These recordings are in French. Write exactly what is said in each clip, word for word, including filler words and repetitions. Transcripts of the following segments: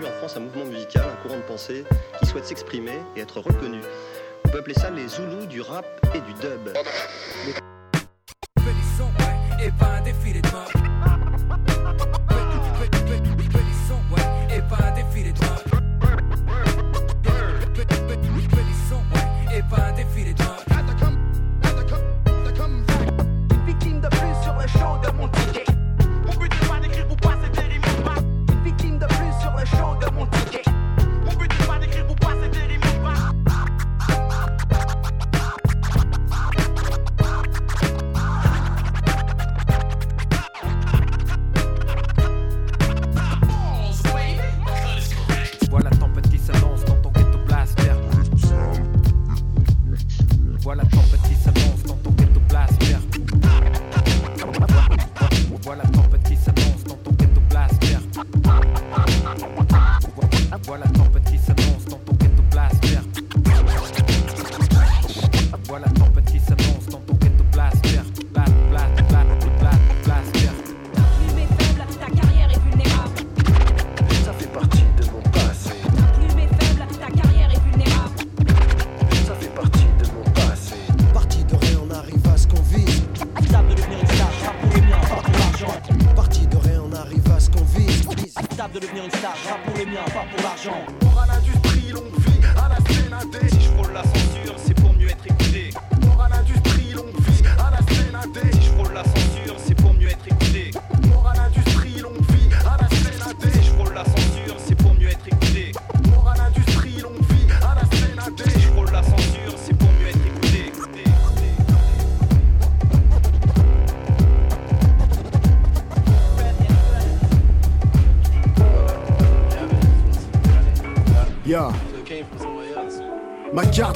aujourd'hui en France un mouvement musical, un courant de pensée qui souhaite s'exprimer et être reconnu. On peut appeler ça les Zoulous du rap et du dub. Et pas un défilé de mort. Et pas un défilé de mort. Et pas un défilé de mort. Une victime de plus sur le show de mon ticket. Mon but n'est pas d'écrire pour pas s'éterrir mon pas. Une victime de plus sur le show de mon ticket. Mon but n'est pas d'écrire pour pas s'éterrir mon pas.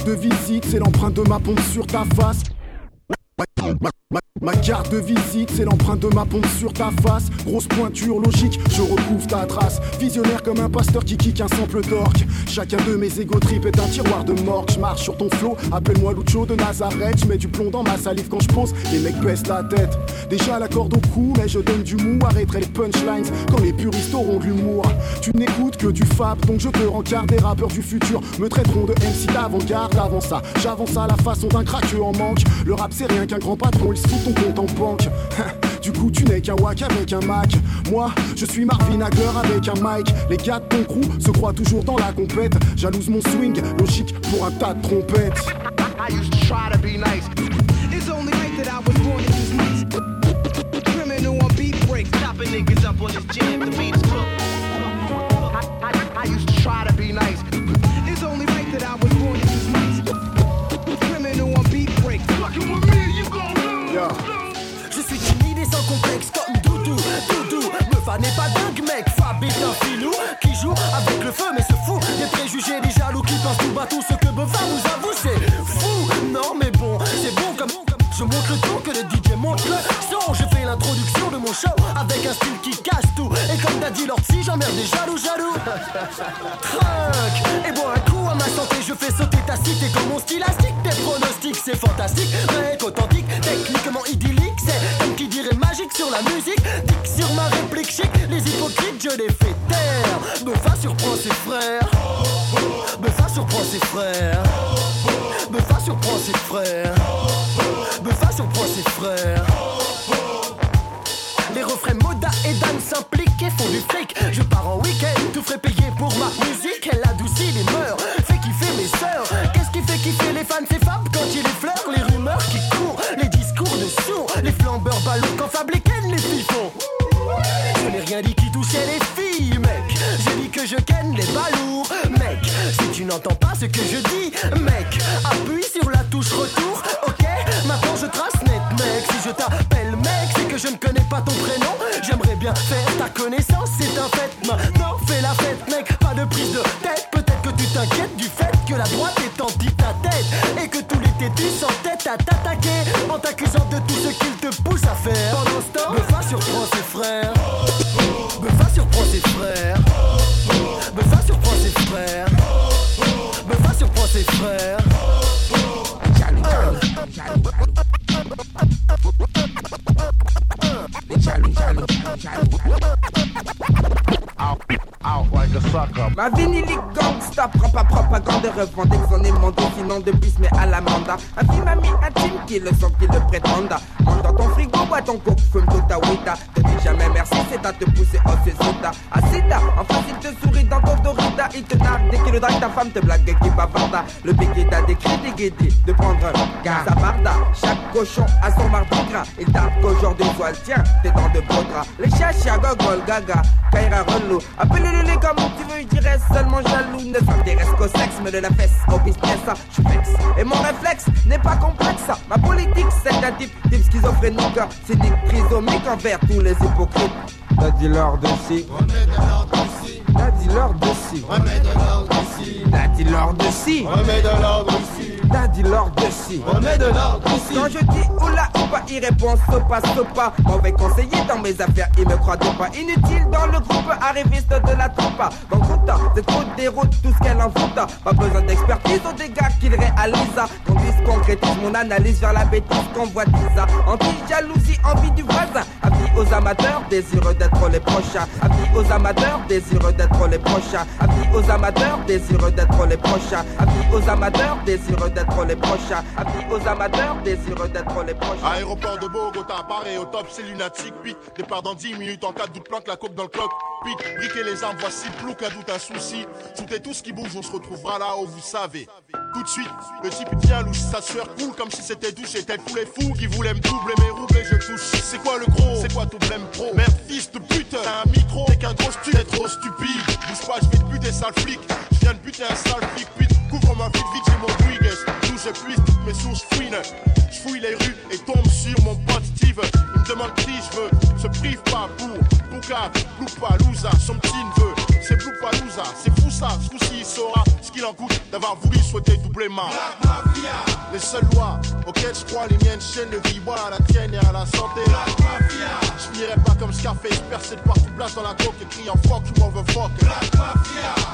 De visite, c'est l'empreinte de ma pompe sur ta face. Ma, ma, ma, ma carte de visite, c'est l'empreinte de ma pompe sur ta face. Grosse pointure logique, je recouvre ta trace. Visionnaire comme un pasteur qui kick un sample d'orgue. Chacun de mes égo trip est un tiroir de morgue. Je marche sur ton flot, appelle-moi Lucho de Nazareth. Je mets du plomb dans ma salive quand je pose, les mecs baissent la tête. Déjà la corde au cou, mais je donne du mou. Arrêterai les punchlines quand les puristes auront de l'humour. Tu n'écoutes que du fab, donc je te rencard. Des rappeurs du futur me traiteront de M C d'avant-garde. Avant ça, j'avance à la façon d'un craqueux en manque. Le rap c'est rien qu'un grand patron, il sous ton compte en banque. Du coup tu n'es qu'un wack avec un Mac. Moi, je suis Marvin Hagler avec un mic. Les gars de ton crew se croient toujours dans la compète. Jalouse mon swing, logique pour un tas de trompettes. I used to try to be nice. It's only right that I was born in this nice. Criminal on beat break, stopping niggas up on this jam. The beat is broke. I, I, I used to try to be nice. It's only right that I was born in this nice. Criminal on beat break. Fucking with me, you gon' lose. Yeah. Sans complexe comme Doudou, Doudou. Me fan n'est pas dingue mec, Fab est un filou qui joue avec le feu mais se fout des préjugés, des jaloux qui pensent tout bas. Tout ce que Boza nous avoue c'est fou. Non mais bon, c'est bon comme je montre le ton que le D J montre le son. Je fais l'introduction de mon show avec un style qui casse tout. Et comme Daddy Lord C, j'emmerde des jaloux, jaloux. Truc, et bois un coup à ma santé. Je fais sauter ta cité comme mon stylastique. Tes pronostics, c'est fantastique, mec authentique, techniquement idyllique. C'est comme qui dirait magique sur la musique. Dick sur ma réplique chic, les hypocrites, je les fais taire. Boza surprend ses frères. Boza surprend ses frères. Boza surprend ses frères. Boza surprend ses frères. Les refrains Moda et Dan s'impliquent et font du fake. Je pars en week-end, tout frais payé pour ma musique. Elle adoucit les mœurs, fait kiffer mes sœurs. Qu'est-ce qui fait kiffer les fans, c'est Fab quand il effleure. Les rumeurs qui courent, les discours de sourds. Les flambeurs ballons quand Fab les ken, les filles font. Je n'ai rien dit qui touchait les filles, mec. J'ai dit que je ken les balours, mec. Si tu n'entends pas ce que je dis, mec, appuie sur la touche retour, ok. Maintenant je trace net, mec. Si je t'appelle mec, c'est que je ne connais pas ton prénom. J'aimerais bien faire ta connaissance, c'est un fait. Maintenant fais la fête, mec, pas de prise de tête. Peut-être que tu t'inquiètes du fait que la droite est anti-ta-tête et que tous les têtus s'entêtent à t'attaquer en t'accusant de tout ce qu'ils te poussent à faire. Pendant ce temps, Boza surprend ses frères. Boza surprend ses frères. Boza surprend ses frères. Boza surprend ses frères. Un vinilique gangsta, prend pas propagande, revendique son émando, sinon de plus mais à la mandat. Un film ami intime qui le sent, qui le prétenda. Monte dans ton frigo, bois ton coke, fume tout ta wita. Te dis jamais merci, c'est à te pousser en ces zotas. Acida, en face il te sourit dans ton dorita. Il te nargue dès qu'il le drague, ta femme te blague qui bavarda. Le bégué t'a décrit, déguédé, de prendre car sa barda. Chaque cochon a son mardi gras. Il tarde qu'aujourd'hui soit le tien, t'es dans de beaux draps. Les chachas, gogol, gaga, kaira, relou. Appelle-le-les comme tu veux, je dirais seulement jaloux. Ne s'intéresse qu'au sexe, mais de la fesse au business, je vexe. Et mon réflexe n'est pas complexe. Ma politique, c'est un type, type schizophrénique, cynique, trisomique envers tous les hypocrites. Daddy Lord C, remets de l'ordre ici. Daddy Lord C, remets de l'ordre ici. Daddy Lord C, remets de l'ordre ici. Daddy Lord C, remets de l'ordre ici. Quand je dis oula ou pas, il répond sopa sopa. Mauvais conseiller dans mes affaires, il me croit de pas. Inutile dans le groupe, arriviste de la troupe. Dans compta, cette route déroute tout ce qu'elle en fouta. Pas besoin d'expertise aux dégâts qu'il réalisa. Qu'on dise concrétise mon analyse vers la bêtise qu'on voit disa. Anti-jalousie, envie du voisin. Avis aux amateurs, désireux d'être les prochains. Avis aux amateurs, désireux d'être les prochains. Avis aux amateurs, désireux d'être les prochains. Avis aux amateurs, désireux d'être les prochains. Avis aux amateurs, désireux d'être les prochains. Aéroport de Bogota, Paris, au top, c'est lunatique. Pique, départ dans dix minutes, en cas de doute, planque la coque dans le coq. Pique, briquer les armes, voici, plouc, à doute, un souci. Tout est tout ce qui bouge, on se retrouvera là où vous savez. Tout de suite, le type tient louche, sa sueur coule comme si c'était douche. J'étais tous les fous qui voulaient me doubler mes roubles et je touche. C'est quoi le gros? C'est quoi ton blème pro? Merde, fils de pute, t'as un micro, t'es qu'un gros stu, t'es trop stupide. Bouge pas, je vais te buter, sale flic. Je viens de buter un sale flic, pute. Couvre ma vie, vite, j'ai mon Twiggs. D'où je puisse, toutes mes sources fouinent. Je fouille les rues et tombe sur mon pote Steve. Il me demande qui je veux, je prive pas pour Boucave, Blue Palouza, son petit neveu. C'est Blue Palouza, c'est fou ça, ce coup-ci il saura ce qu'il en coûte d'avoir voulu souhaiter doubler ma mafia. Les seules lois auxquelles je crois, les miennes chaînes de vie, à la tienne et à la santé. Je n'irai pas comme Scarface, percé de partout, place dans la coque et crie en fuck, tu m'en veux fuck.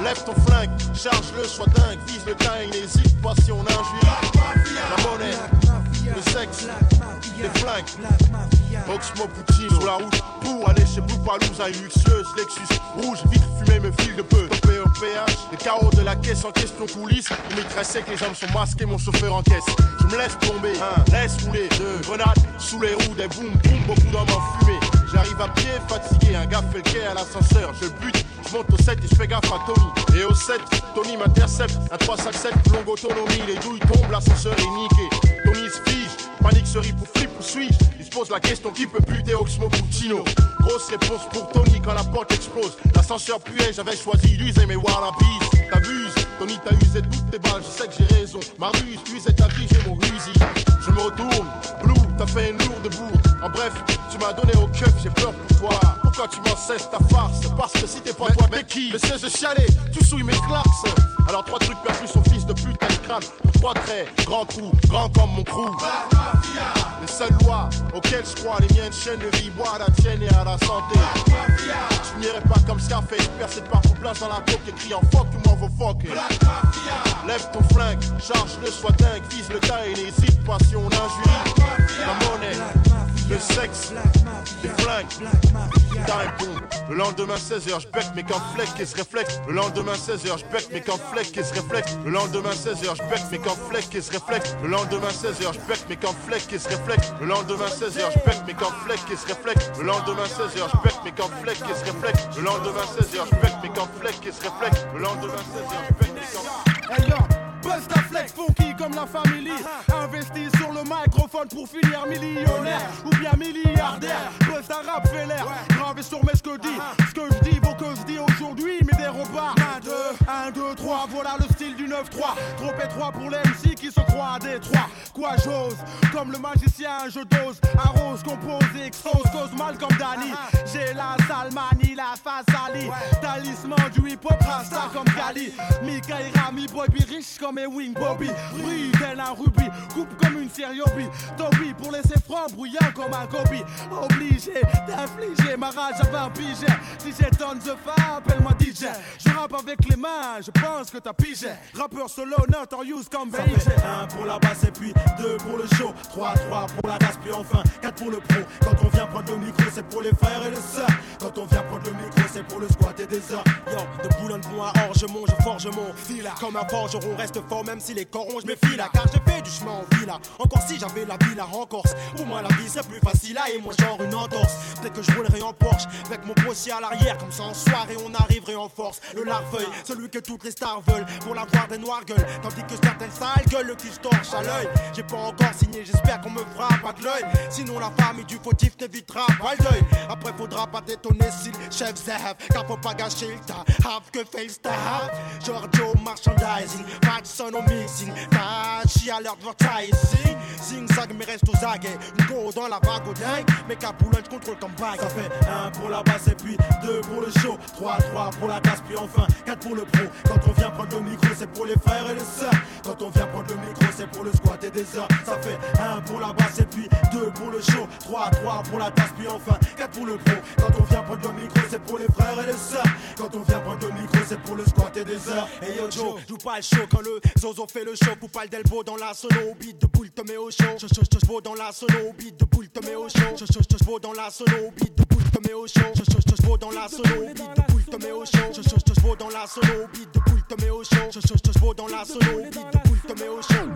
Lève ton flingue, charge-le, sois dingue, vise le dingue, n'hésite pas si on injure. La monnaie, le sexe, les flingues. Oxmo Puccino sur la route pour aller chez Blue Palouza, une luxueuse Lexus rouge, vite fumée me file de peu. Topé au péage, les carreaux de la caisse en question coulisse. Il m'écrasait que les hommes sont masqués, mon chauffeur en caisse. Je me laisse tomber, un, laisse rouler, deux, grenades sous les roues, des boum boum, beaucoup d'hommes en fumée. J'arrive à pied, fatigué, un gars fait le quai à l'ascenseur, je bute. Je monte au sept et je fais gaffe à Tony. Et au sept, Tony m'intercepte. Un trois cinq sept, longue autonomie. Les douilles tombent, l'ascenseur est niqué. Tony se fige, panique se rit pour flip, où suis-je? Il se pose la question qui peut buter Oxmo Puccino. Grosse réponse pour Tony quand la porte explose. L'ascenseur puait, j'avais choisi d'user mes wallabies. T'abuses, Tony t'as usé toutes tes balles, je sais que j'ai raison. Ma ruse, usé ta vie, j'ai mon rusi. Je me retourne, Blue, t'as fait une lourde bourde. En bref, tu m'as donné au keuf, j'ai peur pour toi. Pourquoi tu m'en cesses ta farce? Parce que si t'es pas toi, mais qui? Mais cesse de chialer, tu souilles mes claques. Alors trois trucs perdus, son fils de pute, t'as le crâne. Trois traits, grand trou, grand comme mon crew. Les seules lois auxquelles je crois, les miennes chaînes de vie, bois à la tienne et à la santé. Je n'irai pas comme Scarface, percé de partout, place dans la coque et crie en fuck, tu m'en veux fuck. Lève ton flingue, charge-le, sois dingue, vise le tas et n'hésite pas si on injure. La monnaie, le sexe, les flingues, Time Bomb. Le lendemain seize heures, je bec mes cornflakes qui se réflexent. Le lendemain seize heures, je bec mes cornflakes qui se réflexent. Le lendemain seize heures, je bec mes cornflakes qui se réflexent. Le lendemain seize heures, je bec mes cornflakes qui se réflexent. Le lendemain seize heures, je bec mes cornflakes qui se réflexent. Le lendemain seize heures, je bec mes cornflakes qui se réflexent. Le lendemain seize heures, je bec mes cornflakes qui se réflexent. Le lendemain seize heures, je bec mes cornflakes. Busta Flex, funky comme la famille. Investis sur le microphone pour finir millionnaire ou bien milliardaire. Busta rap fait l'air, gravé sur mes ce que dis. Ce que je dis vaut que je dis aujourd'hui, mais des repas. un, deux, un, deux, trois, voilà le style du neuf trois. Trop étroit pour les M C qui se croient à Détroit. Quoi j'ose, comme le magicien, je dose. Arrose, compose, expose, cause mal comme Danny. J'ai la Salmanie, la face Ali. Talisman du hip-hop, rasta comme Kali. Mi Kaira, mi boy, mi riche comme mes wings, Bobby brille tel un rubis, coupe comme une sériobi, tant pis pour laisser franc brouillant comme un gobi. Obligé d'infliger ma rage à vingt piges. Si j'étonne je fais, appelle-moi D J. Je rappe avec les mains, je pense que t'as pigé. Rappeur solo, notorious comme B I G. Un pour la basse et puis deux pour le show, trois, trois pour la race puis enfin quatre pour le pro. Quand on vient prendre le micro, c'est pour les frères et les sœurs. Quand on vient prendre le micro, c'est pour le squat et des heures. Yo, de boulonne-pont à Orgemont, je forge mon fila. Comme un forgeron, reste fort même si les corons, je m'effile là. Car j'ai fait du chemin en villa, encore si j'avais la villa en Corse. Pour moi la vie c'est plus facile là, et moi genre une entorse. Peut-être que je roulerai en Porsche, avec mon brossier à l'arrière. Comme ça en soirée on arriverait en force. Le larfeuille, celui que toutes les stars veulent, pour l'avoir des noirs gueules, tandis que certaines sales gueules, le cul se torche à l'œil. J'ai pas encore signé, j'espère qu'on me frappe à l'œil. Sinon la famille du fautif n'évitera pas le deuil. Après faudra pas détonner si le chef zève, car faut pas gâcher le tas, have que face to have. Giorgio merchandising, Maxson au mixing, Tachi à l'advertising. Zing zag mais reste aux aguets, go dans la vague au dingue, mais qu'à Boulogne j'contrôle comme bague. Ça fait un pour la basse et puis deux pour le show, trois, trois pour la casse puis enfin quatre pour le pro. Quand on vient prendre le micro c'est pour les frères et les sœurs. Quand on vient prendre le micro c'est pour le squat et des heures. Ça fait un pour la basse et puis deux pour le show, trois, trois pour la tasse puis enfin quatre pour le pro. Quand on vient prendre le micro c'est pour les frères et les sœurs. Quand on vient prendre le micro c'est pour le squat et des heures. Et hey yo Joe, joue pas le show quand le zozo fait le show. Coupe pas le delbo dans la solo, au beat de boule te mets au show. Je je je vaux dans la solo, au beat de boule te mets au show. Je je je vaux dans la solo, au beat de boule te mets au show. Je je je vaux dans la solo, au beat de boule te mets au show. Je je je vaux dans la solo, au beat de boule te mets au show. Je je je vaux dans la solo, au beat de boule te mets au show.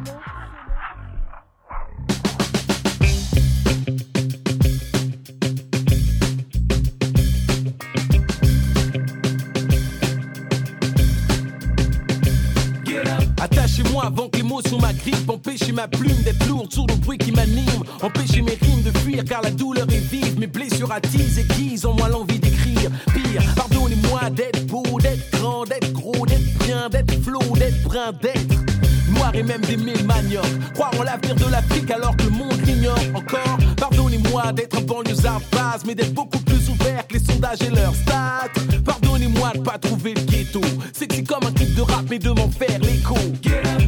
Attachez-moi avant que l'émotion m'agrippe, empêchez ma plume d'être lourde sur le bruit qui m'anime, empêchez mes rimes de fuir car la douleur est vive, mes blessures attisent, aiguisent en moi l'envie d'écrire. Pire, pardonnez-moi d'être beau, d'être grand, d'être gros, d'être bien, d'être flot, d'être brun, d'être noir et même d'aimer le manioc. Croire en l'avenir de l'Afrique alors que le monde l'ignore encore. Pardonnez-moi d'être un banlieusard base, mais d'être beaucoup plus ouvert que les sondages et leurs stats. Pardonnez-moi de pas trouver le ghetto, sexy comme un clip de rap mais de m'en faire l'écho.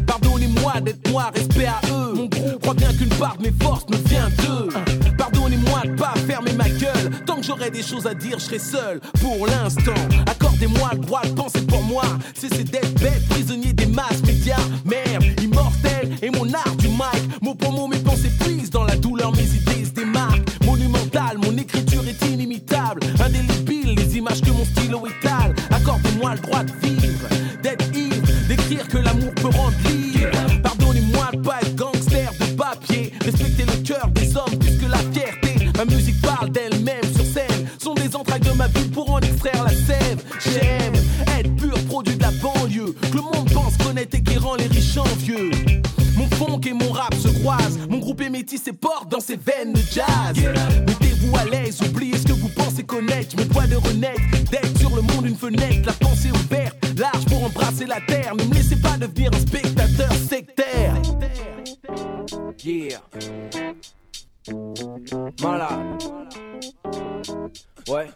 Pardonnez-moi d'être noir, respect à eux. Mon groupe croit bien qu'une part de mes forces me vient d'eux. Pardonnez-moi de pas fermer ma gueule, tant que j'aurai des choses à dire je serai seul pour l'instant. Accordez-moi le droit de penser pour moi, cessez d'être bête, prisonnier des masses médias. Merde, immortel et mon art du mic, mot pour mot mes pensées prises dans la douleur, mes idées se démarquent. Monumentale, mon écriture est inimitable, indélébile les images que mon stylo étale. Accorde-moi le droit de vivre, d'être ivre, d'écrire que l'amour peut rendre libre. Pardonnez-moi de pas être gangster de papier, respectez le cœur des hommes plus que la fierté. Ma musique parle d'elle-même sur scène, sont des entrailles de ma vie pour en extraire la sève. J'aime être pur produit de la banlieue, que le monde pense connaître et qui rend les riches envieux. Mon funk et mon rap se croisent, mon groupe est métis et porte dans ses veines de jazz. Mettez-vous à l'aise, oubliez ce que vous pensez connaître. Je me dois de renaître, d'être sur le monde une fenêtre, la pensée ouverte, large pour embrasser la terre. Ne me laissez pas devenir un spectateur sectaire. Yeah. Malade. Ouais,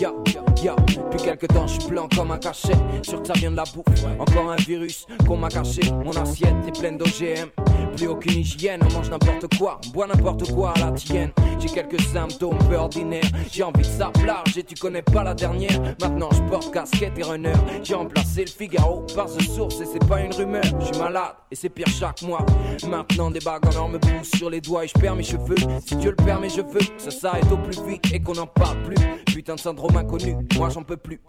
yo, yo, yo. Depuis quelques temps je suis blanc comme un cachet. Sûr que ça vient de la bouffe, encore un virus qu'on m'a caché. Mon assiette est pleine d'O G M, plus aucune hygiène. On mange n'importe quoi, on boit n'importe quoi à la tienne. J'ai quelques symptômes peu ordinaires, j'ai envie de ça large et tu connais pas la dernière. Maintenant je porte casquette et runner, j'ai remplacé le Figaro par The Source et c'est pas une rumeur. Je suis malade et c'est pire chaque mois. Maintenant des bagues en or me poussent sur les doigts et je perds mes cheveux. Si Dieu le permet je veux que ça s'arrête au plus vite et qu'on en parle plus. Putain de syndrome inconnu, moi j'en peux plus.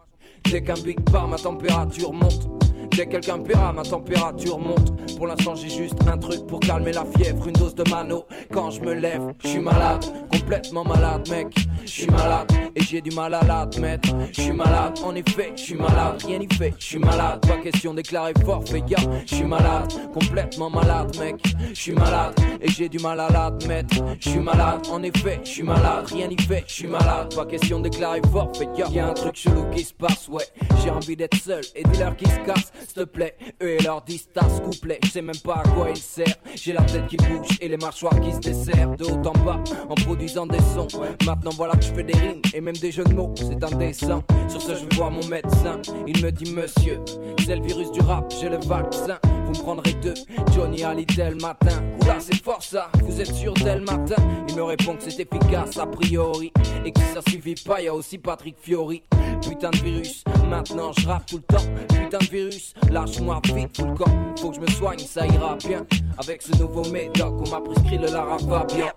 Dès qu'un big part, ma température monte. Dès que quelqu'un paiera, ma température monte. Pour l'instant j'ai juste un truc pour calmer la fièvre, une dose de mano quand je me lève. Je suis malade, complètement malade mec. Je suis malade et j'ai du mal à l'admettre. Je suis malade, en effet, je suis malade, rien n'y fait. Je suis malade, pas question déclarer forfait, ya. Je suis malade, complètement malade mec. Je suis malade et j'ai du mal à l'admettre. Je suis malade, en effet, je suis malade, rien n'y fait. Je suis malade, pas question déclarer forfait, ya. Y'a un truc chelou qui se passe, ouais. J'ai envie d'être seul et des leurs qui se cassent. s'il te plaît. Eux et leur distance couplet, je sais même pas à quoi ils servent. J'ai la tête qui bouge et les mâchoires qui se desserrent de haut en bas en produisant des sons. Maintenant voilà que je fais des rimes et même des jeux de mots, c'est indécent. Sur ce je vais voir mon médecin, il me dit monsieur, c'est le virus du rap, j'ai le vaccin. Vous me prendrez deux, Johnny Hallyday le matin. Oula c'est fort ça, vous êtes sûr dès le matin. Il me répond que c'est efficace a priori et que si ça suffit pas y'a aussi Patrick Fiori. Putain de virus, maintenant je rappe tout le temps. Putain de virus, lâche-moi vite tout le corps. Faut que je me soigne, ça ira bien. Avec ce nouveau médoc, on m'a prescrit le Lara Fabian.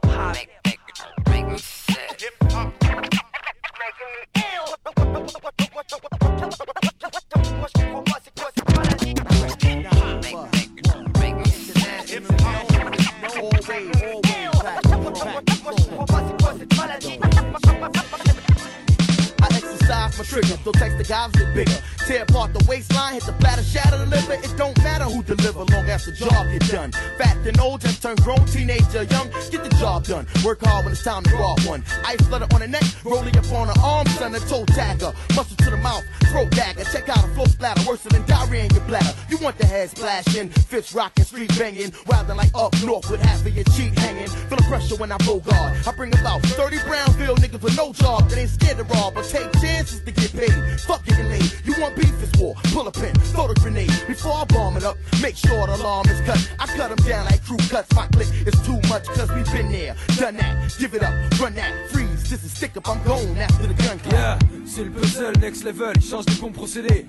My trigger, they'll text the guys get bigger. Tear apart the waistline, hit the bladder, shatter the liver. It don't matter who deliver, long after job get done. Fat and old, just turn grown, teenager, young. Get the job done, work hard when it's time to draw one. Ice letter on the neck, rolling up on the arm, son, a toe tagger. Muscle to the mouth, throat dagger. Check out a flow splatter, worse than diarrhea in your bladder. You want the head splashing, fists rocking, street banging. Wildin' like up north with half of your cheek hanging. Feel the pressure when I roll guard. I bring about thirty Brownville niggas with no job that ain't scared to rob, but take chances to get paid. Fuck it and late. You want beef is war. Pull a pin, throw the grenade. Before I bomb it up, make sure the alarm is cut. I cut them down like crew cuts. My click is too much, cause we've been there, done that. Give it up, run that, freeze. This is stick up, I'm going after the gun club. Yeah, c'est le puzzle, next level, change de bon procédé.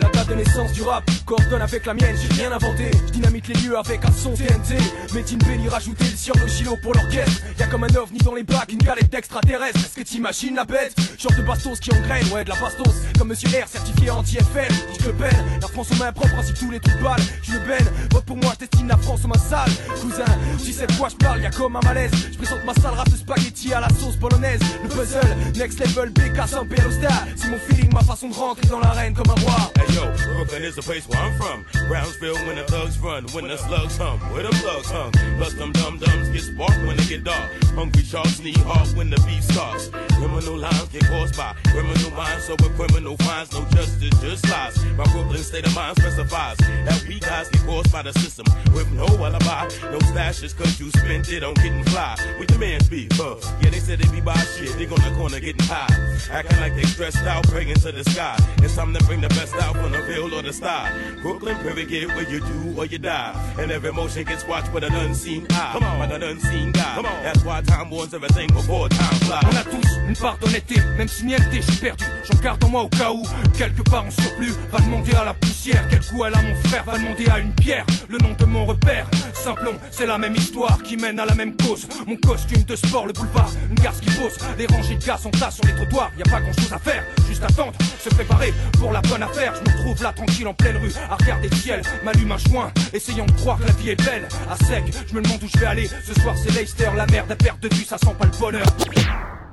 La date de naissance du rap coordonne avec la mienne, j'ai rien inventé. Je dynamite les lieux avec un son T N T. Médine Belly rajouter le sur le chilo pour l'orchestre. Y'a comme un ovni dans les bacs, une galette d'extraterrestre. Est-ce que t'imagines la bête? Genre de bastos qui engraine, ouais de la bastos. Comme Monsieur R certifié anti-F L, je te peine. La France en main propre ainsi que tous les trous de balles. Je me baigne, vote pour moi, je destine la France en ma salle. Cousin, tu sais de quoi je parle, y'a comme un malaise. Je présente ma sale race de spaghetti à la sauce polonaise. Le puzzle, next level, B K sans Pelosta. C'est mon feeling, ma façon de rentrer dans l'arène comme un roi. Hey yo, Brooklyn is the place where I'm from. Brownsville when the thugs run, when the slugs hum, where the plugs hum. Plus them dum-dums get sparked when it get dark. Hungry sharks need hawk when the beef starts. Criminal lines get caused by criminal minds, so with criminal fines, no justice, just lies. My Brooklyn state of mind specifies that we guys get caused by the system with no alibi, no stashes, cause you spent it on getting fly. We demand beef, huh? Yeah, they said they be by shit, they gon' the corner getting high. Acting like they stressed out, praying to the sky. It's time to bring the best out on the field or the star. Brooklyn period where you do or you die. And every motion gets watched with an unseen eye. Come on, by an unseen guy. Come on. That's why time warns everything before time flies. On a tous une part d'honnêteté, même si niente, je suis perdu. J'en garde en moi au cas où, quelque part en surplus. Va demander à la poussière, quel coup elle a mon frère. Va demander à une pierre, le nom de mon repère. Simplon, c'est la même histoire qui mène à la même cause. Mon costume de sport, le boulevard, une garce qui pose. Les rangées de gars sont là sur les trottoirs. Y a pas grand chose à faire, juste attendre, se préparer pour la bonne affaire. Je me trouve là tranquille en pleine rue, à regarder le ciel, m'allume un joint, essayant de croire que la vie est belle. À sec, je me demande où je vais aller. Ce soir c'est Leicester, la merde à perte de vue, ça sent pas le bonheur.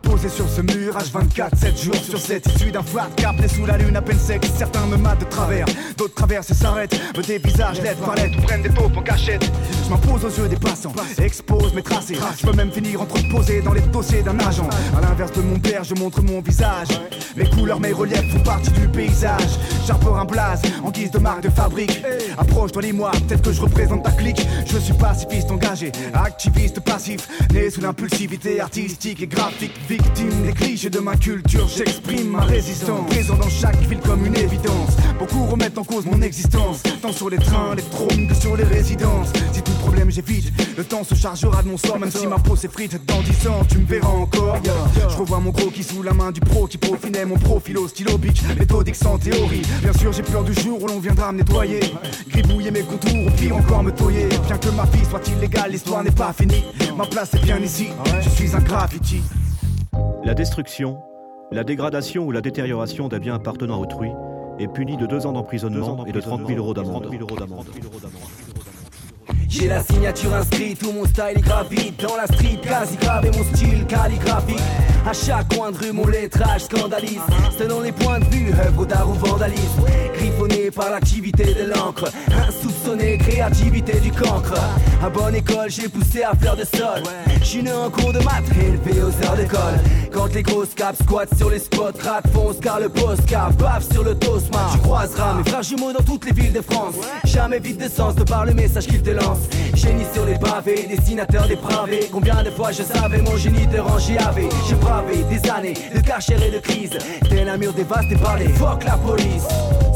Posé sur ce mur, H vingt-quatre, sept jours sur sept, issu d'un flat cap, né sous la lune à peine sec. Certains me matent de travers, d'autres traversent et s'arrêtent. Me dévisagent lettre par lettre, prennent des taupes en cachette. Je m'impose aux yeux des passants, expose mes tracés. Je peux même finir entreposé dans les dossiers d'un agent. À l'inverse de mon père, je montre mon visage. Mes couleurs, mes reliefs font partie du paysage. J'arbore un blaze en guise de marque de fabrique. Approche dans les mois, peut-être que je représente ta clique. Je suis pacifiste engagé, activiste passif, né sous l'impulsivité artistique et graphique. Victime des clichés de ma culture, j'exprime ma résistance. Présent dans chaque ville comme une évidence. Beaucoup remettent en cause mon existence, tant sur les trains, les trônes que sur les résidences. Si tout problème j'évite, le temps se chargera de mon sort. Même si ma peau s'effrite, dans dix ans tu me verras encore. yeah. Je revois mon gros qui sous la main du pro qui profinait mon profil au stylo bic, méthodique sans théorie. Bien sûr j'ai peur du jour où l'on viendra me nettoyer, gribouiller mes contours, ou pire encore me toyer. Bien que ma vie soit illégale, l'histoire n'est pas finie. Ma place est bien ici, je suis un graffiti. La destruction, la dégradation ou la détérioration d'un bien appartenant à autrui est punie de deux ans d'emprisonnement et de trente mille euros d'amende. J'ai la signature inscrite, tout mon style gravite dans la street, quasi grave et mon style calligraphique. À chaque coin de rue, mon lettrage scandalise. Selon les points de vue, œuvre d'art ou vandalisme, griffonné Imprégné par l'activité de l'encre, insoupçonnée créativité du cancre. À bonne école, j'ai poussé à fleur de sol. J'suis né en cours de maths, élevé aux heures d'école. Quand les grosses caps squattent sur les spots, rate fonce car le poste cave, bave sur le tosma. Tu croiseras mes frères jumeaux dans toutes les villes de France. Jamais vide de sens de par le message qu'ils te lancent. Génie sur les pavés, dessinateur des pravés. Combien de fois je savais mon génie te ranger avait. J'ai bravé des années de cachère et de crise, tel un mur dévasté par les fuck la police.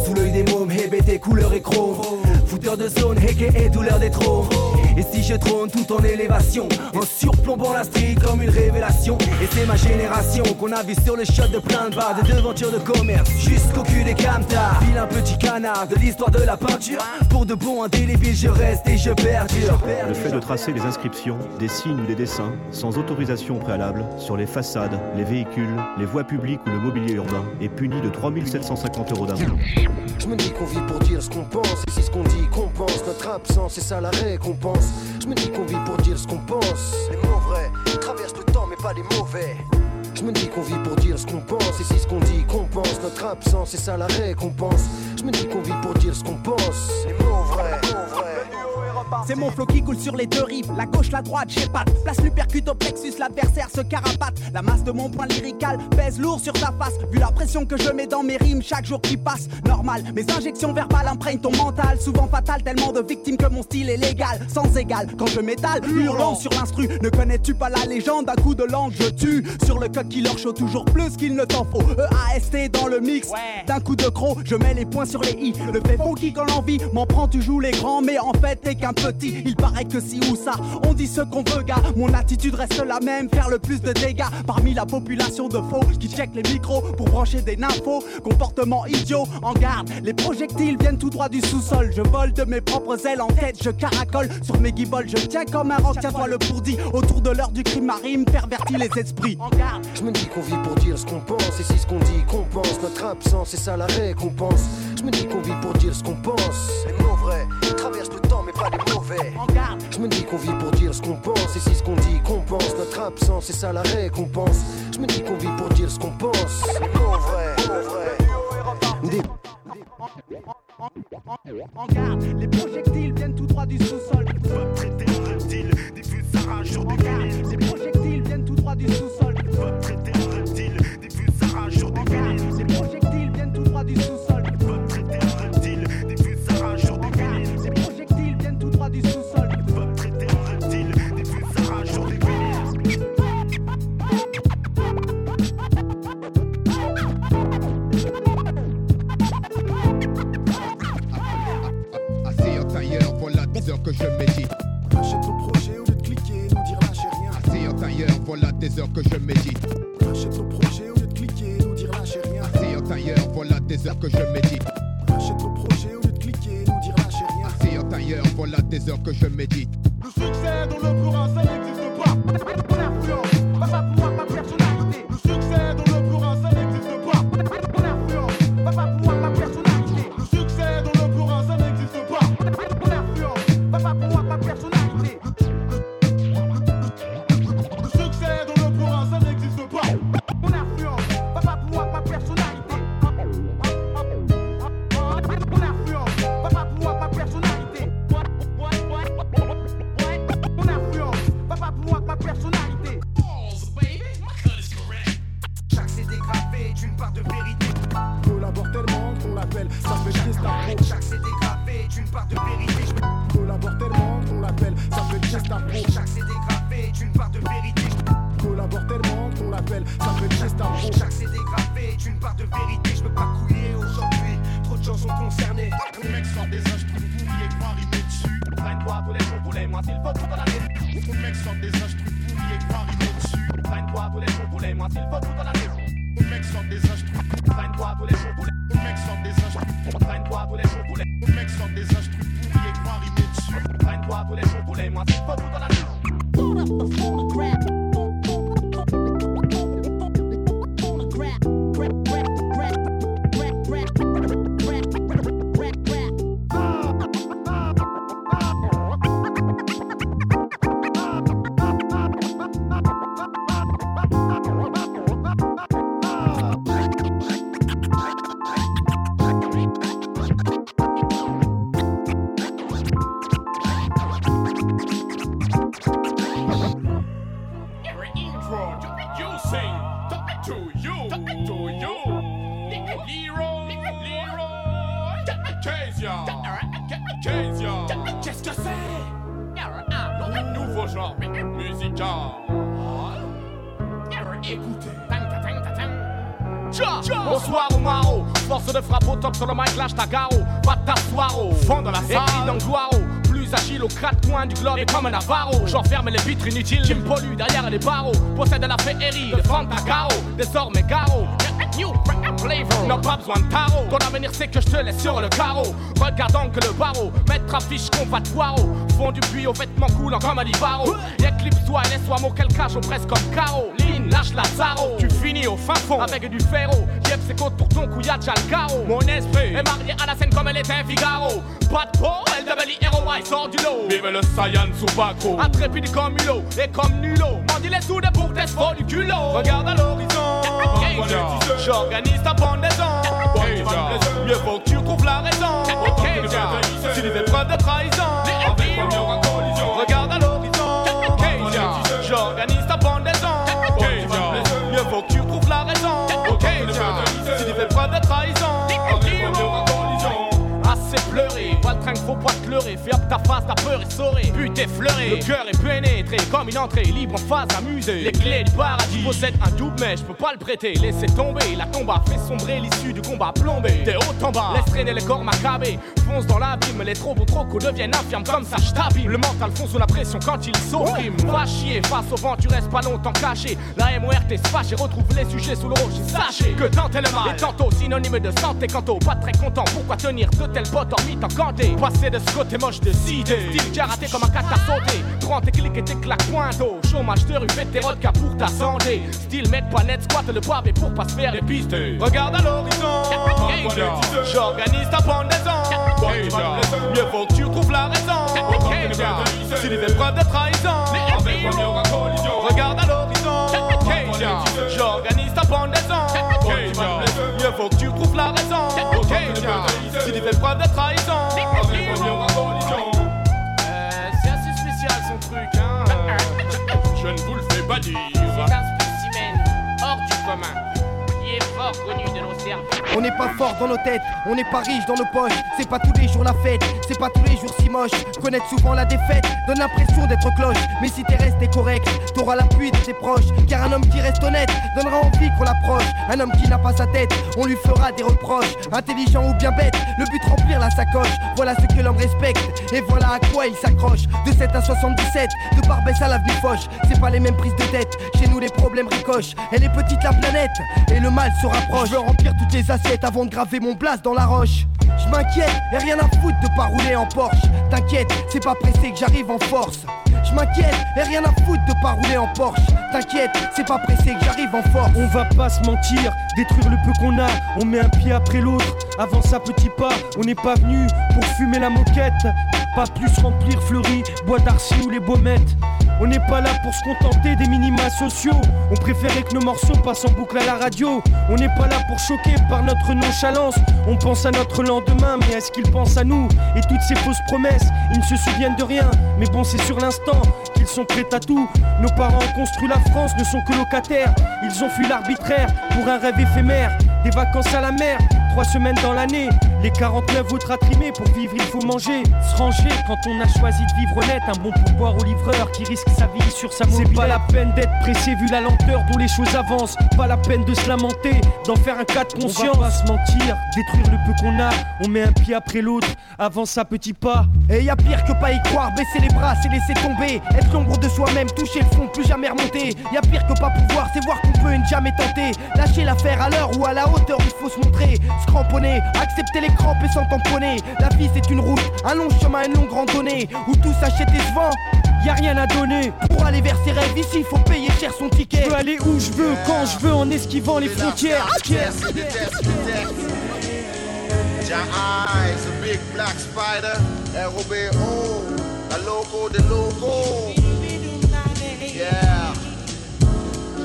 Sous l'œil des mômes, hébété, couleur et chrome, fouteur de zone, et douleur des trônes. Et si je trône tout en élévation, en surplombant la street comme une révélation. Et c'est ma génération qu'on a vu sur le shot de plein de bars, de devantures de commerce jusqu'au cul des camtars. File un petit canard de l'histoire de la peinture. Pour de bons indélébiles je reste et je perdure. Le fait de tracer des inscriptions, des signes ou des dessins sans autorisation préalable sur les façades, les véhicules, les voies publiques ou le mobilier urbain est puni de trois mille sept cent cinquante euros d'amende. Je me dis qu'on vit pour dire ce qu'on pense, et si ce qu'on dit qu'on pense, notre absence, c'est ça la récompense. Je me dis qu'on vit pour dire ce qu'on pense. Les mots vrais traversent le temps mais pas les mauvais. Je me dis qu'on vit pour dire ce qu'on pense, et si ce qu'on dit qu'on pense, notre absence, c'est ça la récompense. Je me dis qu'on vit pour dire ce qu'on pense. Les mots vrais, les mots vrais. C'est mon flow qui coule sur les deux rives, la gauche, la droite, j'ai pas. Place l'upercute au plexus, l'adversaire se carapate. La masse de mon point lyrical pèse lourd sur ta face. Vu la pression que je mets dans mes rimes chaque jour qui passe, normal, mes injections verbales imprègnent ton mental. Souvent fatal, tellement de victimes que mon style est légal, sans égal. Quand je m'étale, hurlant sur l'instru, ne connais-tu pas la légende? Un coup de langue je tue, sur le coq qui leur chaud toujours plus qu'il ne t'en faut. E A S T dans le mix, ouais. D'un coup de croc, je mets les points sur les i. Le faux qui quand l'envie m'en prend, tu joues les grands, mais en fait t'es qu'un petit, il paraît que si ou ça, on dit ce qu'on veut, gars. Mon attitude reste la même, faire le plus de dégâts parmi la population de faux qui check les micros pour brancher des nymphos. Comportement idiot, en garde, les projectiles viennent tout droit du sous-sol. Je vole de mes propres ailes en tête, je caracole sur mes guibolles, je tiens comme un roc, tiens toi le pourdi. Autour de l'heure du crime marine, pervertit les esprits. En garde, je me dis qu'on vit pour dire ce qu'on pense, et si ce qu'on dit qu'on pense, notre absence, c'est ça la récompense. Je me dis qu'on vit pour dire ce qu'on pense. Les mots vrais traversent le temps mais pas les mauvais. Je me dis qu'on vit pour dire ce qu'on pense, et si ce qu'on dit qu'on pense, notre absence, c'est ça la récompense. Je me dis qu'on vit pour dire ce qu'on pense. Les mots vrais, les mots vrais. En garde, les projectiles viennent tout droit du sous-sol. Pop traité de reptile, diffuse sa rage sur des véniles. Les projectiles viennent tout droit du sous-sol. Pop traité de reptile, diffuse sa rage sur des véniles. Les projectiles viennent tout droit du sous-sol. Que je médite. Achète ton projet au lieu de cliquer, nous dire lâchez rien. Assez en tailleur, voilà des heures que je médite. Achète ton projet au lieu de cliquer, nous dire lâchez rien. Assez en tailleur, voilà des heures que je médite. Achète ton projet au lieu de cliquer, nous dire lâchez rien. Assez en tailleur, voilà des heures que je médite. Le succès dans le courant, ça n'existe pas. Mon influence, va pas pouvoir ma personnalité. Le succès dans le courant, ça n'existe pas. Mon influence, va pas pouvoir ma personnalité. What? Qu'est-ce que c'est? Un nouveau genre musical. Écoutez. Bonsoir au maro. Force de frappe au top sur le mic, lâche ta garo. Va t'asseoir au fond de la salle d'angloire. Plus agile au quatre coins du globe et comme un avaro. J'enferme les vitres inutiles qui me polluent derrière les barreaux. Possède la féerie de Fantagaro. Désormais garo. N'a pas besoin de tarot. Ton avenir c'est que je te laisse sur le carreau. Regardons que le barreau. Mettre affiche qu'on va te voir au fond du puits aux vêtements coulants comme Alibaro. Éclipse-toi et laisse-toi mon calcage au presse comme Caro. Line, lâche la Zaro. Tu finis au fin fond avec du ferro. Yep, c'est qu'au tour ton couillard Chalcaro. Mon esprit est marié à la scène comme elle était Figaro. Pas de peau, elle devait l'I R O I sort du lot. Vive le Saïan Supa Crew. Intrépide comme Mulot et comme Nulot. Mandis les soudes pour des folles du culot. Regarde à l'horizon. J'organise ta pendaison. Mieux vaut que tu trouves la raison. Si des épreuves de trahison. Regarde à l'horizon. J'organise ta pendaison. Mieux vaut que tu trouves la raison. Si des épreuves de trahison. Assez pleuré, pas de train qu'il faut pas te leurrer. Fais up ta face, ta peur est saurée. But effleuré, le cœur est pénétré. Comme une entrée libre en face à musée. Les clés du paradis possède un double mais je peux pas le prêter. Laissez tomber, la tombe a fait sombrer l'issue du combat plombé. Des hauts en bas, laisse traîner les corps macabés. Fonce dans l'abîme, les trop beaux trocos deviennent infirmes comme ça j'tabime. Le mental fonce sous la pression quand il s'opprime. Va chier, face au vent tu restes pas longtemps caché. La M O R T se fâche et retrouve les sujets sous le rocher. Sachez que tenter le mal est tantôt synonyme de santé. Quantôt pas très content, pourquoi tenir de tel pot en mythe encanté. Passer de ce côté moche de cité. Style karaté comme un kata sauté. Prends tes clics et tes claques pointeaux. Chômage de rue, fais tes rodkas pour ta santé. Style mec pas net, squatte le pavé pour pas se faire dépister. Regarde à l'horizon. J'organise ta pendaison. Mieux vaut que tu trouves la raison. Si les épreuves de trahison. Regarde à l'horizon. J'organise ta pendaison. Mieux vaut que tu trouves la raison. Si tu fais preuve de trahison. Euh, c'est assez spécial son truc, hein. Je ne vous le fais pas dire. C'est un spécimen hors du commun, qui est fort connu de nos services. On n'est pas fort dans nos têtes, on n'est pas riche dans nos poches. C'est pas tous les jours la fête, c'est pas tous les jours si moche. Connaître souvent la défaite donne l'impression d'être cloche. Mais si t'es resté correct, t'auras l'appui de tes proches. Car un homme qui reste honnête donnera envie qu'on l'approche. Un homme qui n'a pas sa tête, on lui fera des reproches. Intelligent ou bien bête, le but remplir la sacoche. Voilà ce que l'homme respecte, et voilà à quoi il s'accroche. De sept à soixante-dix-sept, de Barbès à l'avenue Foch. C'est pas les mêmes prises de tête, chez nous les problèmes ricochent. Elle est petite la planète, et le mal se rapproche. Je veux remplir toutes les assiettes avant de graver mon blast dans la roche. Je m'inquiète, et rien à foutre de pas rouler en Porsche. T'inquiète, c'est pas pressé que j'arrive en force. Je m'inquiète, et rien à foutre de pas rouler en Porsche. T'inquiète, c'est pas pressé que j'arrive en force. On va pas se mentir, détruire le peu qu'on a. On met un pied après l'autre, avance à petits pas. On n'est pas venu pour fumer la moquette. Pas plus remplir Fleury, Bois d'Arcy ou les Beaumettes. On n'est pas là pour se contenter des minima sociaux. On préférait que nos morceaux passent en boucle à la radio. On n'est pas là pour choquer par notre nonchalance. On pense à notre lendemain, mais est-ce qu'ils pensent à nous? Et toutes ces fausses promesses, ils ne se souviennent de rien. Mais bon, c'est sur l'instant qu'ils sont prêts à tout. Nos parents ont construit la France, ne sont que locataires. Ils ont fui l'arbitraire pour un rêve éphémère. Des vacances à la mer, trois semaines dans l'année. Les quarante-neuf autres à trimer, pour vivre il faut manger. Se ranger quand on a choisi de vivre honnête. Un bon pourboire au livreur qui risque sa vie sur sa mobilette. C'est pas la peine d'être pressé vu la lenteur dont les choses avancent. Pas la peine de se lamenter, d'en faire un cas de conscience. On va pas se mentir, détruire le peu qu'on a. On met un pied après l'autre, avance à petits pas. Et y'a pire que pas y croire, baisser les bras c'est laisser tomber. Être l'ombre de soi-même, toucher le fond, plus jamais remonter. Y'a pire que pas pouvoir, c'est voir qu'on peut et ne jamais tenter. Lâcher l'affaire à l'heure ou à la hauteur, il faut se montrer. Se cramponner, accepter les crampes et s'en tamponner. La vie c'est une route, un long chemin, une longue randonnée. Où tout s'achète et se vend, y'a rien à donner. Pour aller vers ses rêves, ici faut payer cher son ticket. Je veux aller où je veux, quand je veux, en esquivant les frontières. Your eyes, a big black spider, R O B O, a loco de loco. Yeah,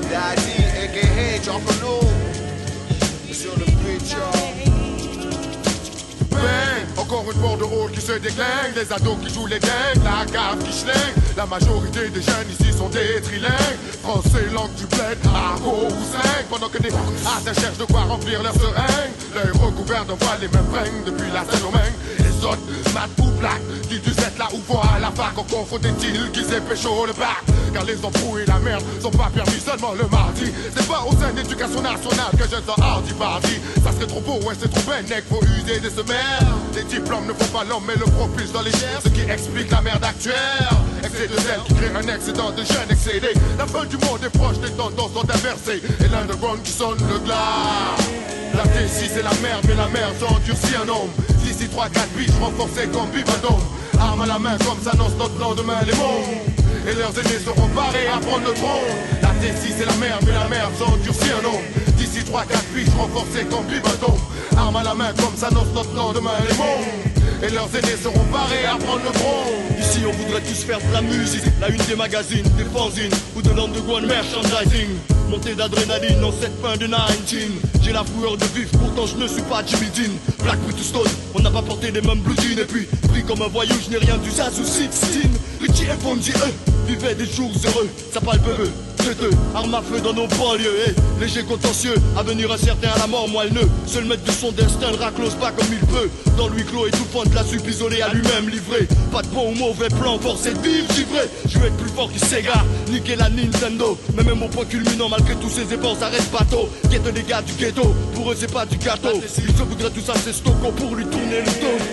Daddy, a k a. Jacqueline, sur le bridge, y'all. Bang, encore une banderole qui se déglingue, les ados qui jouent les gangs, la cave qui schlingue. La majorité des jeunes ici sont des trilingues. Français, langue du bled, argot ou zinc. Pendant que des ah, ça cherche de quoi remplir leur seringue. L'œil recouvert de voile, les mêmes fringues depuis la Salomène. personne. Ma tout blague qui tu sais là où va à la fac. Encore faut-il qu'ils aient pécho le bac. Car les embrouilles et la merde sont pas permis seulement le mardi. C'est pas au sein d'éducation nationale que je sors hardi pardi. Ça serait trop beau, ouais c'est trop belle, nec, faut user des semelles. Les diplômes ne font pas l'homme mais le propulse dans les airs. Ce qui explique la merde actuelle. Excès de zèle qui crée un excédent de jeunes excédés. La fin du monde est proche, les tendances sont inversées. Et l'underground qui sonne le glas. La T six c'est la merde, mais la merde s'endurcit un homme. D'ici trois, quatre, huit, renforcé comme bibendome. Arme à la main comme s'annonce notre lendemain les mondes. Et leurs aînés seront parés à prendre le trône. La T six c'est la merde, mais la merde s'endurcit un homme. D'ici trois, quatre, huit, renforcé comme bibendome. Arme à la main comme s'annonce notre lendemain les mondes. Et leurs aînés seront parés à prendre le trône. Ici on voudrait tous faire de la musique. La une des magazines, des fanzines ou de l'underground merchandising. Montée d'adrénaline en cette fin de dix-neuf. J'ai la fureur de vivre, pourtant je ne suis pas Jimmy Dean. Black Stone, on n'a pas porté les mêmes bloodines. Et puis, pris comme un voyou, je n'ai rien du Zaz ou Sixteen. Richie et Fonzie, eux, vivaient des jours heureux. Ça parle peu, traiteux, armes à feu dans nos banlieues. Et léger contentieux, avenir incertain à la mort, moi le nœud. Seul maître de son destin, le raclose pas comme il peut. Dans lui clos étouffant de la soupe isolée, à lui-même livré. Pas de bon ou mauvais plan, forcé de vivre, givré. Je veux être plus fort qu'il s'égare, niquer la Nintendo. Mais même au point culminant, malgré tous ses efforts, ça reste bateau. Quête des gars du ghetto, pour eux c'est pas du gâteau. Ils se voudraient tout ça, c'est Stocco pour lui tourner le dos.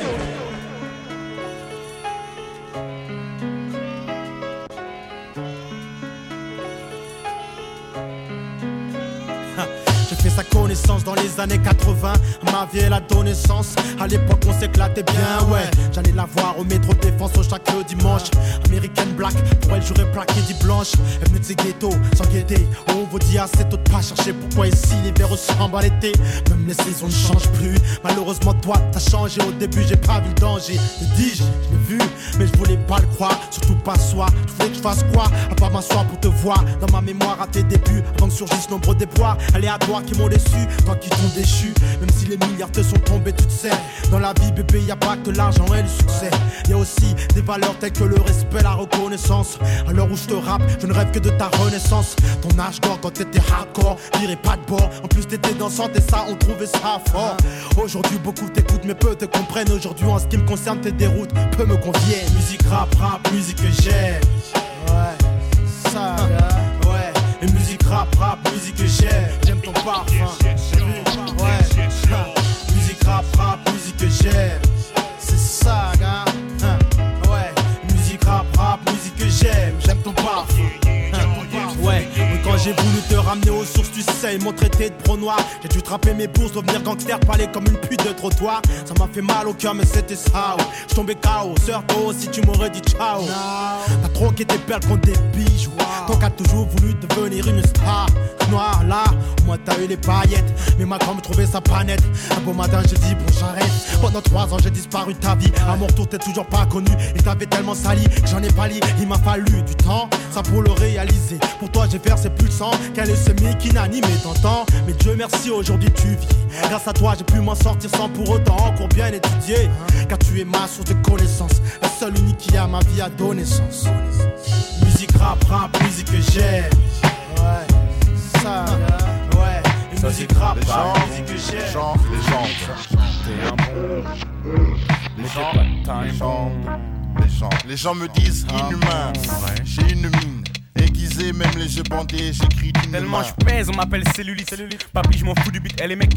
J'ai fait sa connaissance dans les années quatre-vingt. Ma vie est l'adolescence. À l'époque on s'éclatait bien, ouais. J'allais la voir au métro défense au chaque dimanche. American black, pour elle j'aurais plaqué dix blanches. Elle venait de ses ghettos, sans guetter. On vous dit assez tôt de pas chercher pourquoi ici l'hiver ressemble à l'été. Même les saisons ne changent plus. Malheureusement toi t'as changé. Au début j'ai pas vu le danger. Le dis-je, je l'ai vu, mais je voulais pas le croire. Surtout pas soi, tu voulais que je fasse quoi? À part m'asseoir pour te voir, dans ma mémoire à tes débuts. Avant que surgissent nombreux déboires, allez à toi qui m'ont déçu, toi qui t'ont déchu. Même si les milliards te sont tombés, tu te sais. Dans la vie bébé y'a pas que l'argent et le succès. Y'a aussi des valeurs telles que le respect, la reconnaissance. À l'heure où je te rappe, je ne rêve que de ta renaissance. Ton âge d'or quand t'étais hardcore, virais pas de bord. En plus t'étais dansante et ça on trouvait ça fort. Aujourd'hui beaucoup t'écoutent mais peu te comprennent. Aujourd'hui en ce qui me concerne tes déroutes peu me conviennent. Musique rap, rap, musique que j'aime. Ouais, ça ouais. Et musique rap, rap, musique que j'aime. J'aime ton parfum, ouais. Musique rap, rap, musique que j'aime. C'est ça, gars, ouais. Musique rap, rap, musique que j'aime. J'aime ton parfum, ouais. Mais quand j'ai voulu te ramener aux sources, tu sais, ils m'ont traité de pro noir. J'ai dû trapper mes bourses, devenir gangster, parler comme une pute de trottoir. Ça m'a fait mal au cœur, mais c'était ça, ouais. J'tombais K O, sœur, toi aussi tu m'aurais dit ciao. T'as troqué tes perles contre des bijoux. Tant qu'as toujours voulu devenir une star noire, là, au moins t'as eu les paillettes. Mais ma grand me trouvait sa panette. Un beau matin j'ai dit bon j'arrête. Pendant trois ans j'ai disparu de ta vie. À mon retour t'es toujours pas connu. Et t'avais tellement sali que j'en ai pas li. Il m'a fallu du temps, ça pour le réaliser. Pour toi j'ai versé plus de sang qu'un leucémique inanimé, t'entends. Mais Dieu merci aujourd'hui tu vis. Grâce à toi j'ai pu m'en sortir sans pour autant encore bien étudier. Car tu es ma source de connaissance, la seule unique qui a ma vie à donner sens. Musique rap, rap, musique que j'aime. Ouais, ça, ouais. Et ça, musique rap, rap, musique que j'aime. Les gens, les gens, t'es un bon. Les gens, time bomb. Les gens, les gens me disent inhumain. J'ai une mine aiguisée, même les yeux bandés, j'écris d'une main. Tellement je pèse, on m'appelle cellulite. Papi, je m'en fous du beat, elle est mec.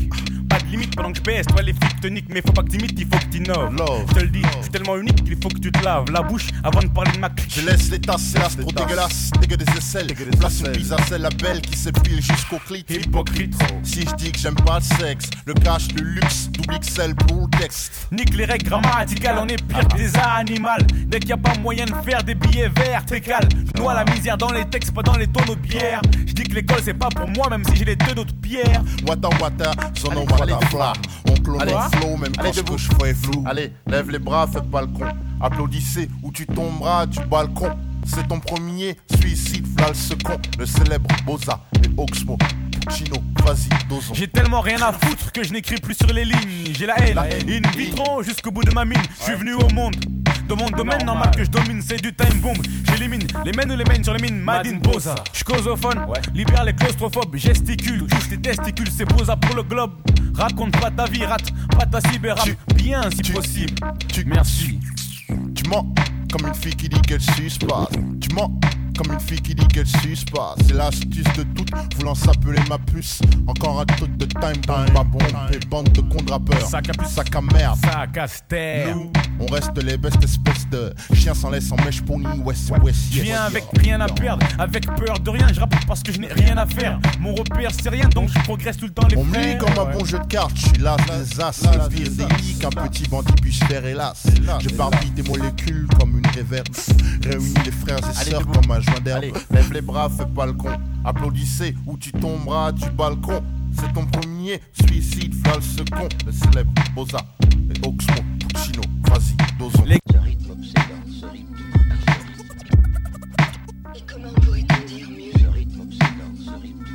Pas de limite pendant que je pèse, toi les flics te niquent. Mais faut pas que t'imites, il faut que t'innoves. Je te le dis, je suis tellement unique qu'il faut que tu te laves la bouche avant de parler de ma clique. Je laisse les tasses, c'est là, trop dégueulasse, dégueu des aisselles. Place une pizza, c'est la belle qui s'épile jusqu'au clit. Hypocrite, si je dis que j'aime pas le sexe, le cash, le luxe, double X L pour le texte. Nique les règles grammaticales, on est pire que des animaux. Dès qu'il y a pas moyen de faire des billets verts, t'écales. Je noie la misère dans les textes, pas dans les tonneaux de bière. Je dis que l'école c'est pas pour moi, même si j'ai les deux d'autres pierres. Wata wata, son nom. Allez, voilà. On clone le flow, même quand je couche, faut est flou. Allez, lève les bras, fais pas le con. Applaudissez ou tu tomberas du balcon. C'est ton premier suicide, v'là le second. Le célèbre Boza et Oxmo Puccino, vas-y, dosons. J'ai tellement rien à foutre que je n'écris plus sur les lignes. J'ai la haine, la haine. In vitro jusqu'au bout de ma mine. Je suis venu au monde. Dans mon domaine normal que je domine, c'est du time bomb. J'élimine les mènes ou les mènes sur les mines. Madine Boza, j'suis causophone, ouais. Libère les claustrophobes, gesticule, touche tes testicules, c'est Boza pour le globe. Raconte pas ta vie, rate pas ta cyberrap. Bien si tu, possible. Tu, Merci. Tu mens comme une fille qui dit qu'elle suce pas. Tu mens comme une fille qui dit qu'elle suce pas. C'est l'astuce de toutes, voulant s'appeler ma puce. Encore un truc de time bomb, ma bombe et bande de contre-rappeurs. Sac à puce, sac à merde, sac à stère. Nous, on reste les bestes espèces de chiens sans laisse, sans mèche, pony, west, west, yes. Je viens avec rien à perdre, avec peur de rien. Je rappe parce que je n'ai rien à faire. Mon repère c'est rien, donc je progresse tout le temps les frères. On me lit comme un bon jeu de cartes, je suis là, des as, le pire des geeks. Un petit bandit puis je perds hélas. Je barbille des molécules comme une réverse. Réunis les frères et sœurs comme un jeu. Allez. Lève les bras, fais pas le con. Applaudissez ou tu tomberas du balcon. C'est ton premier suicide, val ce con. Le célèbre Boza et Oxmo Puccino. Vas-y, dosons. Les... Ce rythme obsédant, ce rythme. Et comment pourrait-on dire mieux? Ce rythme obsédant, ce rythme.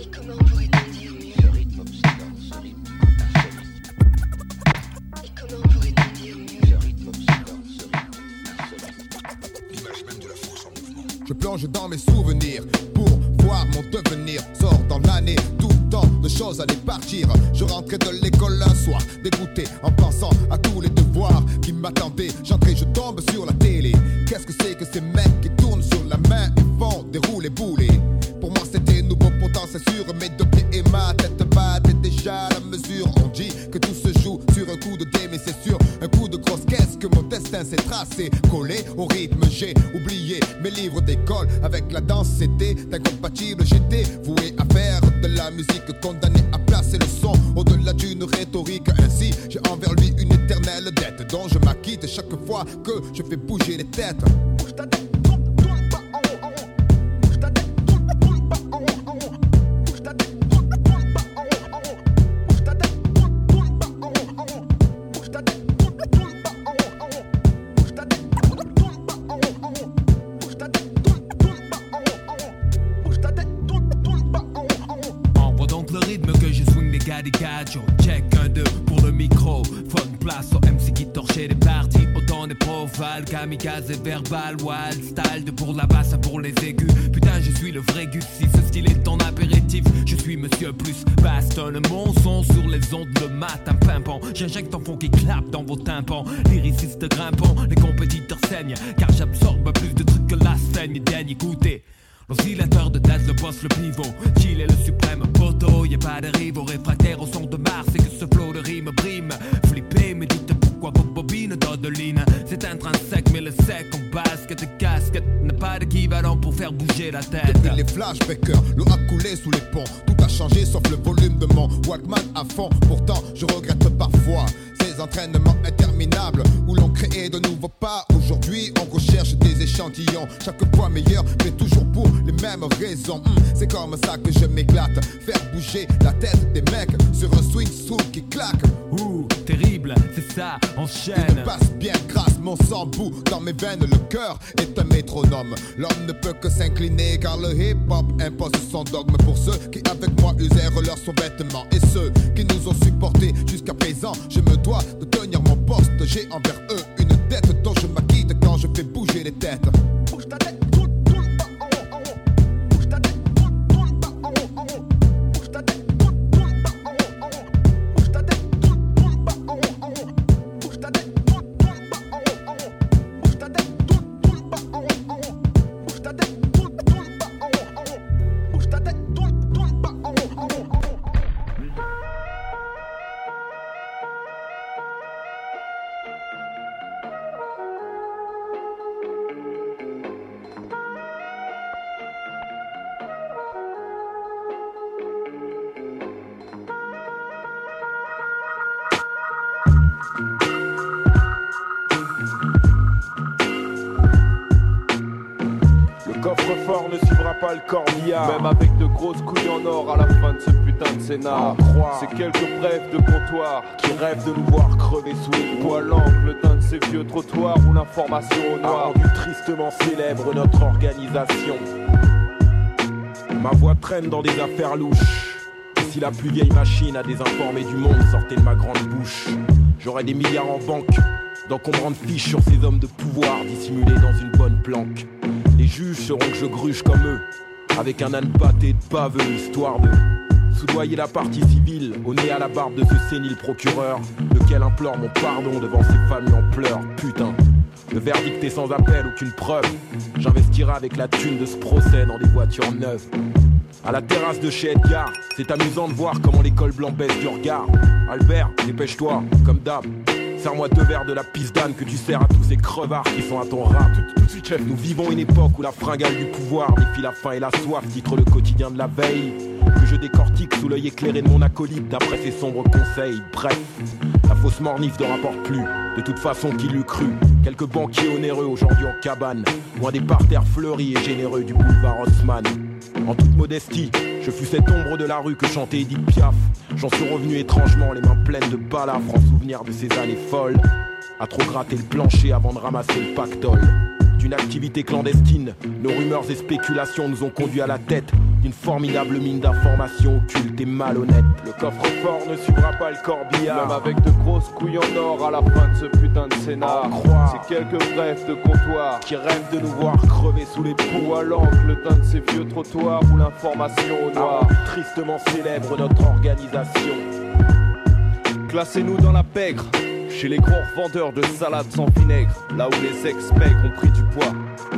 Et comment pourrait-on dire mieux? Ce rythme obsédant, ce rythme. Et comment pourrait-on dire mieux? Ce rythme obsédant, ce rythme. Je plonge dans mes souvenirs pour voir mon devenir. Sors dans l'année, tout temps de choses allaient partir. Je rentrais de l'école un soir, dégoûté en pensant à tous les devoirs qui m'attendaient. J'entrais, je tombe sur la télé. Qu'est-ce que c'est que ces mecs qui tournent sur la main et font des roulés boulés? Pour moi c'était nouveau, pourtant c'est sûr. Mes deux pieds et ma tête battait déjà la mesure. On dit que tout se joue sur un coup de dé, mais c'est sûr, un coup de grosse caisse que mon destin s'est tracé. Collé au rythme, j'ai oublié mes livres d'école. Avec la danse c'était incompatible, j'étais voué à faire de la musique, condamné à placer le son au-delà d'une rhétorique. Ainsi j'ai envers lui une éternelle dette dont je m'acquitte chaque fois que je fais bouger les têtes. Check un deux pour le micro. Faut une place au M C qui torchait les parties. Autant des provales, kamikaze et verbal. Wild style de pour la basse pour les aigus. Putain je suis le vrai Gus. Si ce style est ton apéritif, je suis monsieur plus. Bastonne mon son sur les ondes de matin pimpant. J'injecte un fond qui clappe dans vos tympans. Lyriciste grimpant, les compétiteurs saignent. Car j'absorbe plus de trucs que la scène. Et daigne écouter l'oscillateur de tête, le boss, le pivot. Chill est le suprême poteau, y'a pas de rivaux. Réfractaire au son de Mars, c'est que ce flot de rime brime. Flippé, mais dites pourquoi vos bobines dodeline. C'est intrinsèque, mais le sec en basket et casquette n'a pas d'équivalent pour faire bouger la tête. Depuis les flashbackers, l'eau a coulé sous les ponts. Tout a changé sauf le volume de mon Walkman à fond. Pourtant, je regrette parfois ces entraînements interminables où l'on créait de nouveaux pas. Aujourd'hui, on recherche des échantillons, chaque fois meilleur, mais toujours pour les mêmes raisons. Mmh, c'est comme ça que je m'éclate, faire bouger la tête des mecs sur un swing soul qui claque. Ouh, terrible, c'est ça, enchaîne. Il me passe bien grâce, mon sang bout dans mes veines, le cœur est un métronome. L'homme ne peut que s'incliner car le hip-hop impose son dogme pour ceux qui avec moi usèrent leur sous-vêtement et ceux qui nous ont supportés jusqu'à présent. Je me dois de tenir mon poste, j'ai envers eux une dette dont je m'acquitte quand je fais bouger les têtes. Bouge ta tête. Le cornillard, même avec de grosses couilles en or à la fin de ce putain de scénar. C'est quelques brefs de comptoir qui rêvent de nous voir crever sous les poils l'angle, le teint de ces vieux trottoirs où l'information au noir a rendu tristement célèbre notre organisation. Ma voix traîne dans des affaires louches. Si la plus vieille machine à désinformer du monde sortait de ma grande bouche, j'aurais des milliards en banque d'encombrants de fiches sur ces hommes de pouvoir dissimulés dans une bonne planque. Les juges seront que je gruche comme eux, avec un âne pâté de paveux, histoire de soudoyer la partie civile, au nez à la barbe de ce sénile procureur, lequel implore mon pardon devant ses familles en pleurs, putain. Le verdict est sans appel, aucune preuve. J'investirai avec la thune de ce procès dans des voitures neuves. À la terrasse de chez Edgar, c'est amusant de voir comment l'école blanc baisse du regard. Albert, dépêche-toi, comme d'hab. Serre-moi deux verres de la pisse d'âne que tu sers à tous ces crevards qui sont à ton rap. Tout, tout de suite, chef. Nous vivons une époque où la fringale du pouvoir défie la faim et la soif, titre le quotidien de la veille, que je décortique sous l'œil éclairé de mon acolyte d'après ses sombres conseils. Bref, la fausse mornif ne rapporte plus. De toute façon, qui l'eût cru? Quelques banquiers onéreux aujourd'hui en cabane, loin des parterres fleuris et généreux du boulevard Haussmann. En toute modestie, je fus cette ombre de la rue que chantait Edith Piaf. J'en suis revenu étrangement, les mains pleines de balafres en souvenir de ces années folles, à trop gratter le plancher avant de ramasser le pactole. D'une activité clandestine, nos rumeurs et spéculations nous ont conduits à la tête d'une formidable mine d'informations occultes et malhonnêtes. Le coffre-fort ne suivra pas le corbillard, même avec de grosses couilles en or à la fin de ce putain de scénar. C'est quelques brefs de comptoir qui rêvent de nous voir crever sous les poux à l'encre, le teint de ces vieux trottoirs où l'information au noir tristement célèbre notre organisation. Classez-nous dans la pègre, chez les gros revendeurs de salades sans vinaigre, là où les ex-mecs ont pris du poids.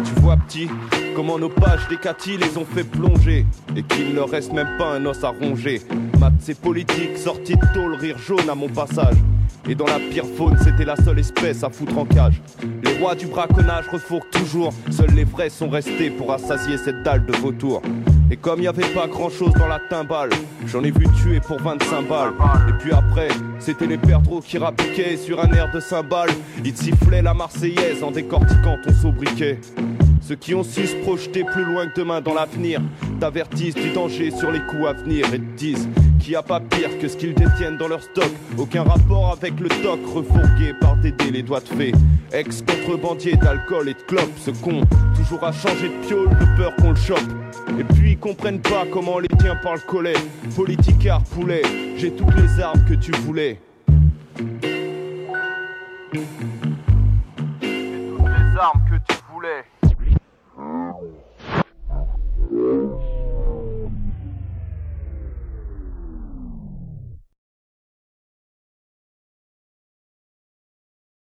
Tu vois petit, comment nos pages des Cathy les ont fait plonger, et qu'il ne reste même pas un os à ronger. Mat c'est politique, sorti de tôle, rire jaune à mon passage. Et dans la pire faune, c'était la seule espèce à foutre en cage. Les rois du braconnage refourquent toujours, seuls les vrais sont restés pour assasier cette dalle de vautour. Et comme il n'y avait pas grand chose dans la timbale, j'en ai vu tuer pour vingt-cinq balles. Et puis après, c'était les perdreaux qui rappiquaient sur un air de cymbale. Ils sifflaient la Marseillaise en décortiquant ton sobriquet. Ceux qui ont su se projeter plus loin que demain dans l'avenir t'avertissent du danger sur les coups à venir et te disent qu'il n'y a pas pire que ce qu'ils détiennent dans leur stock. Aucun rapport avec le toc refourgué par Dédé les doigts de fée. Ex-contrebandier d'alcool et de clopes, ce con toujours à changer de piole de peur qu'on le chope. Et puis ils comprennent pas comment on les tient par le collet. Politicard poulet, j'ai toutes les armes que tu voulais.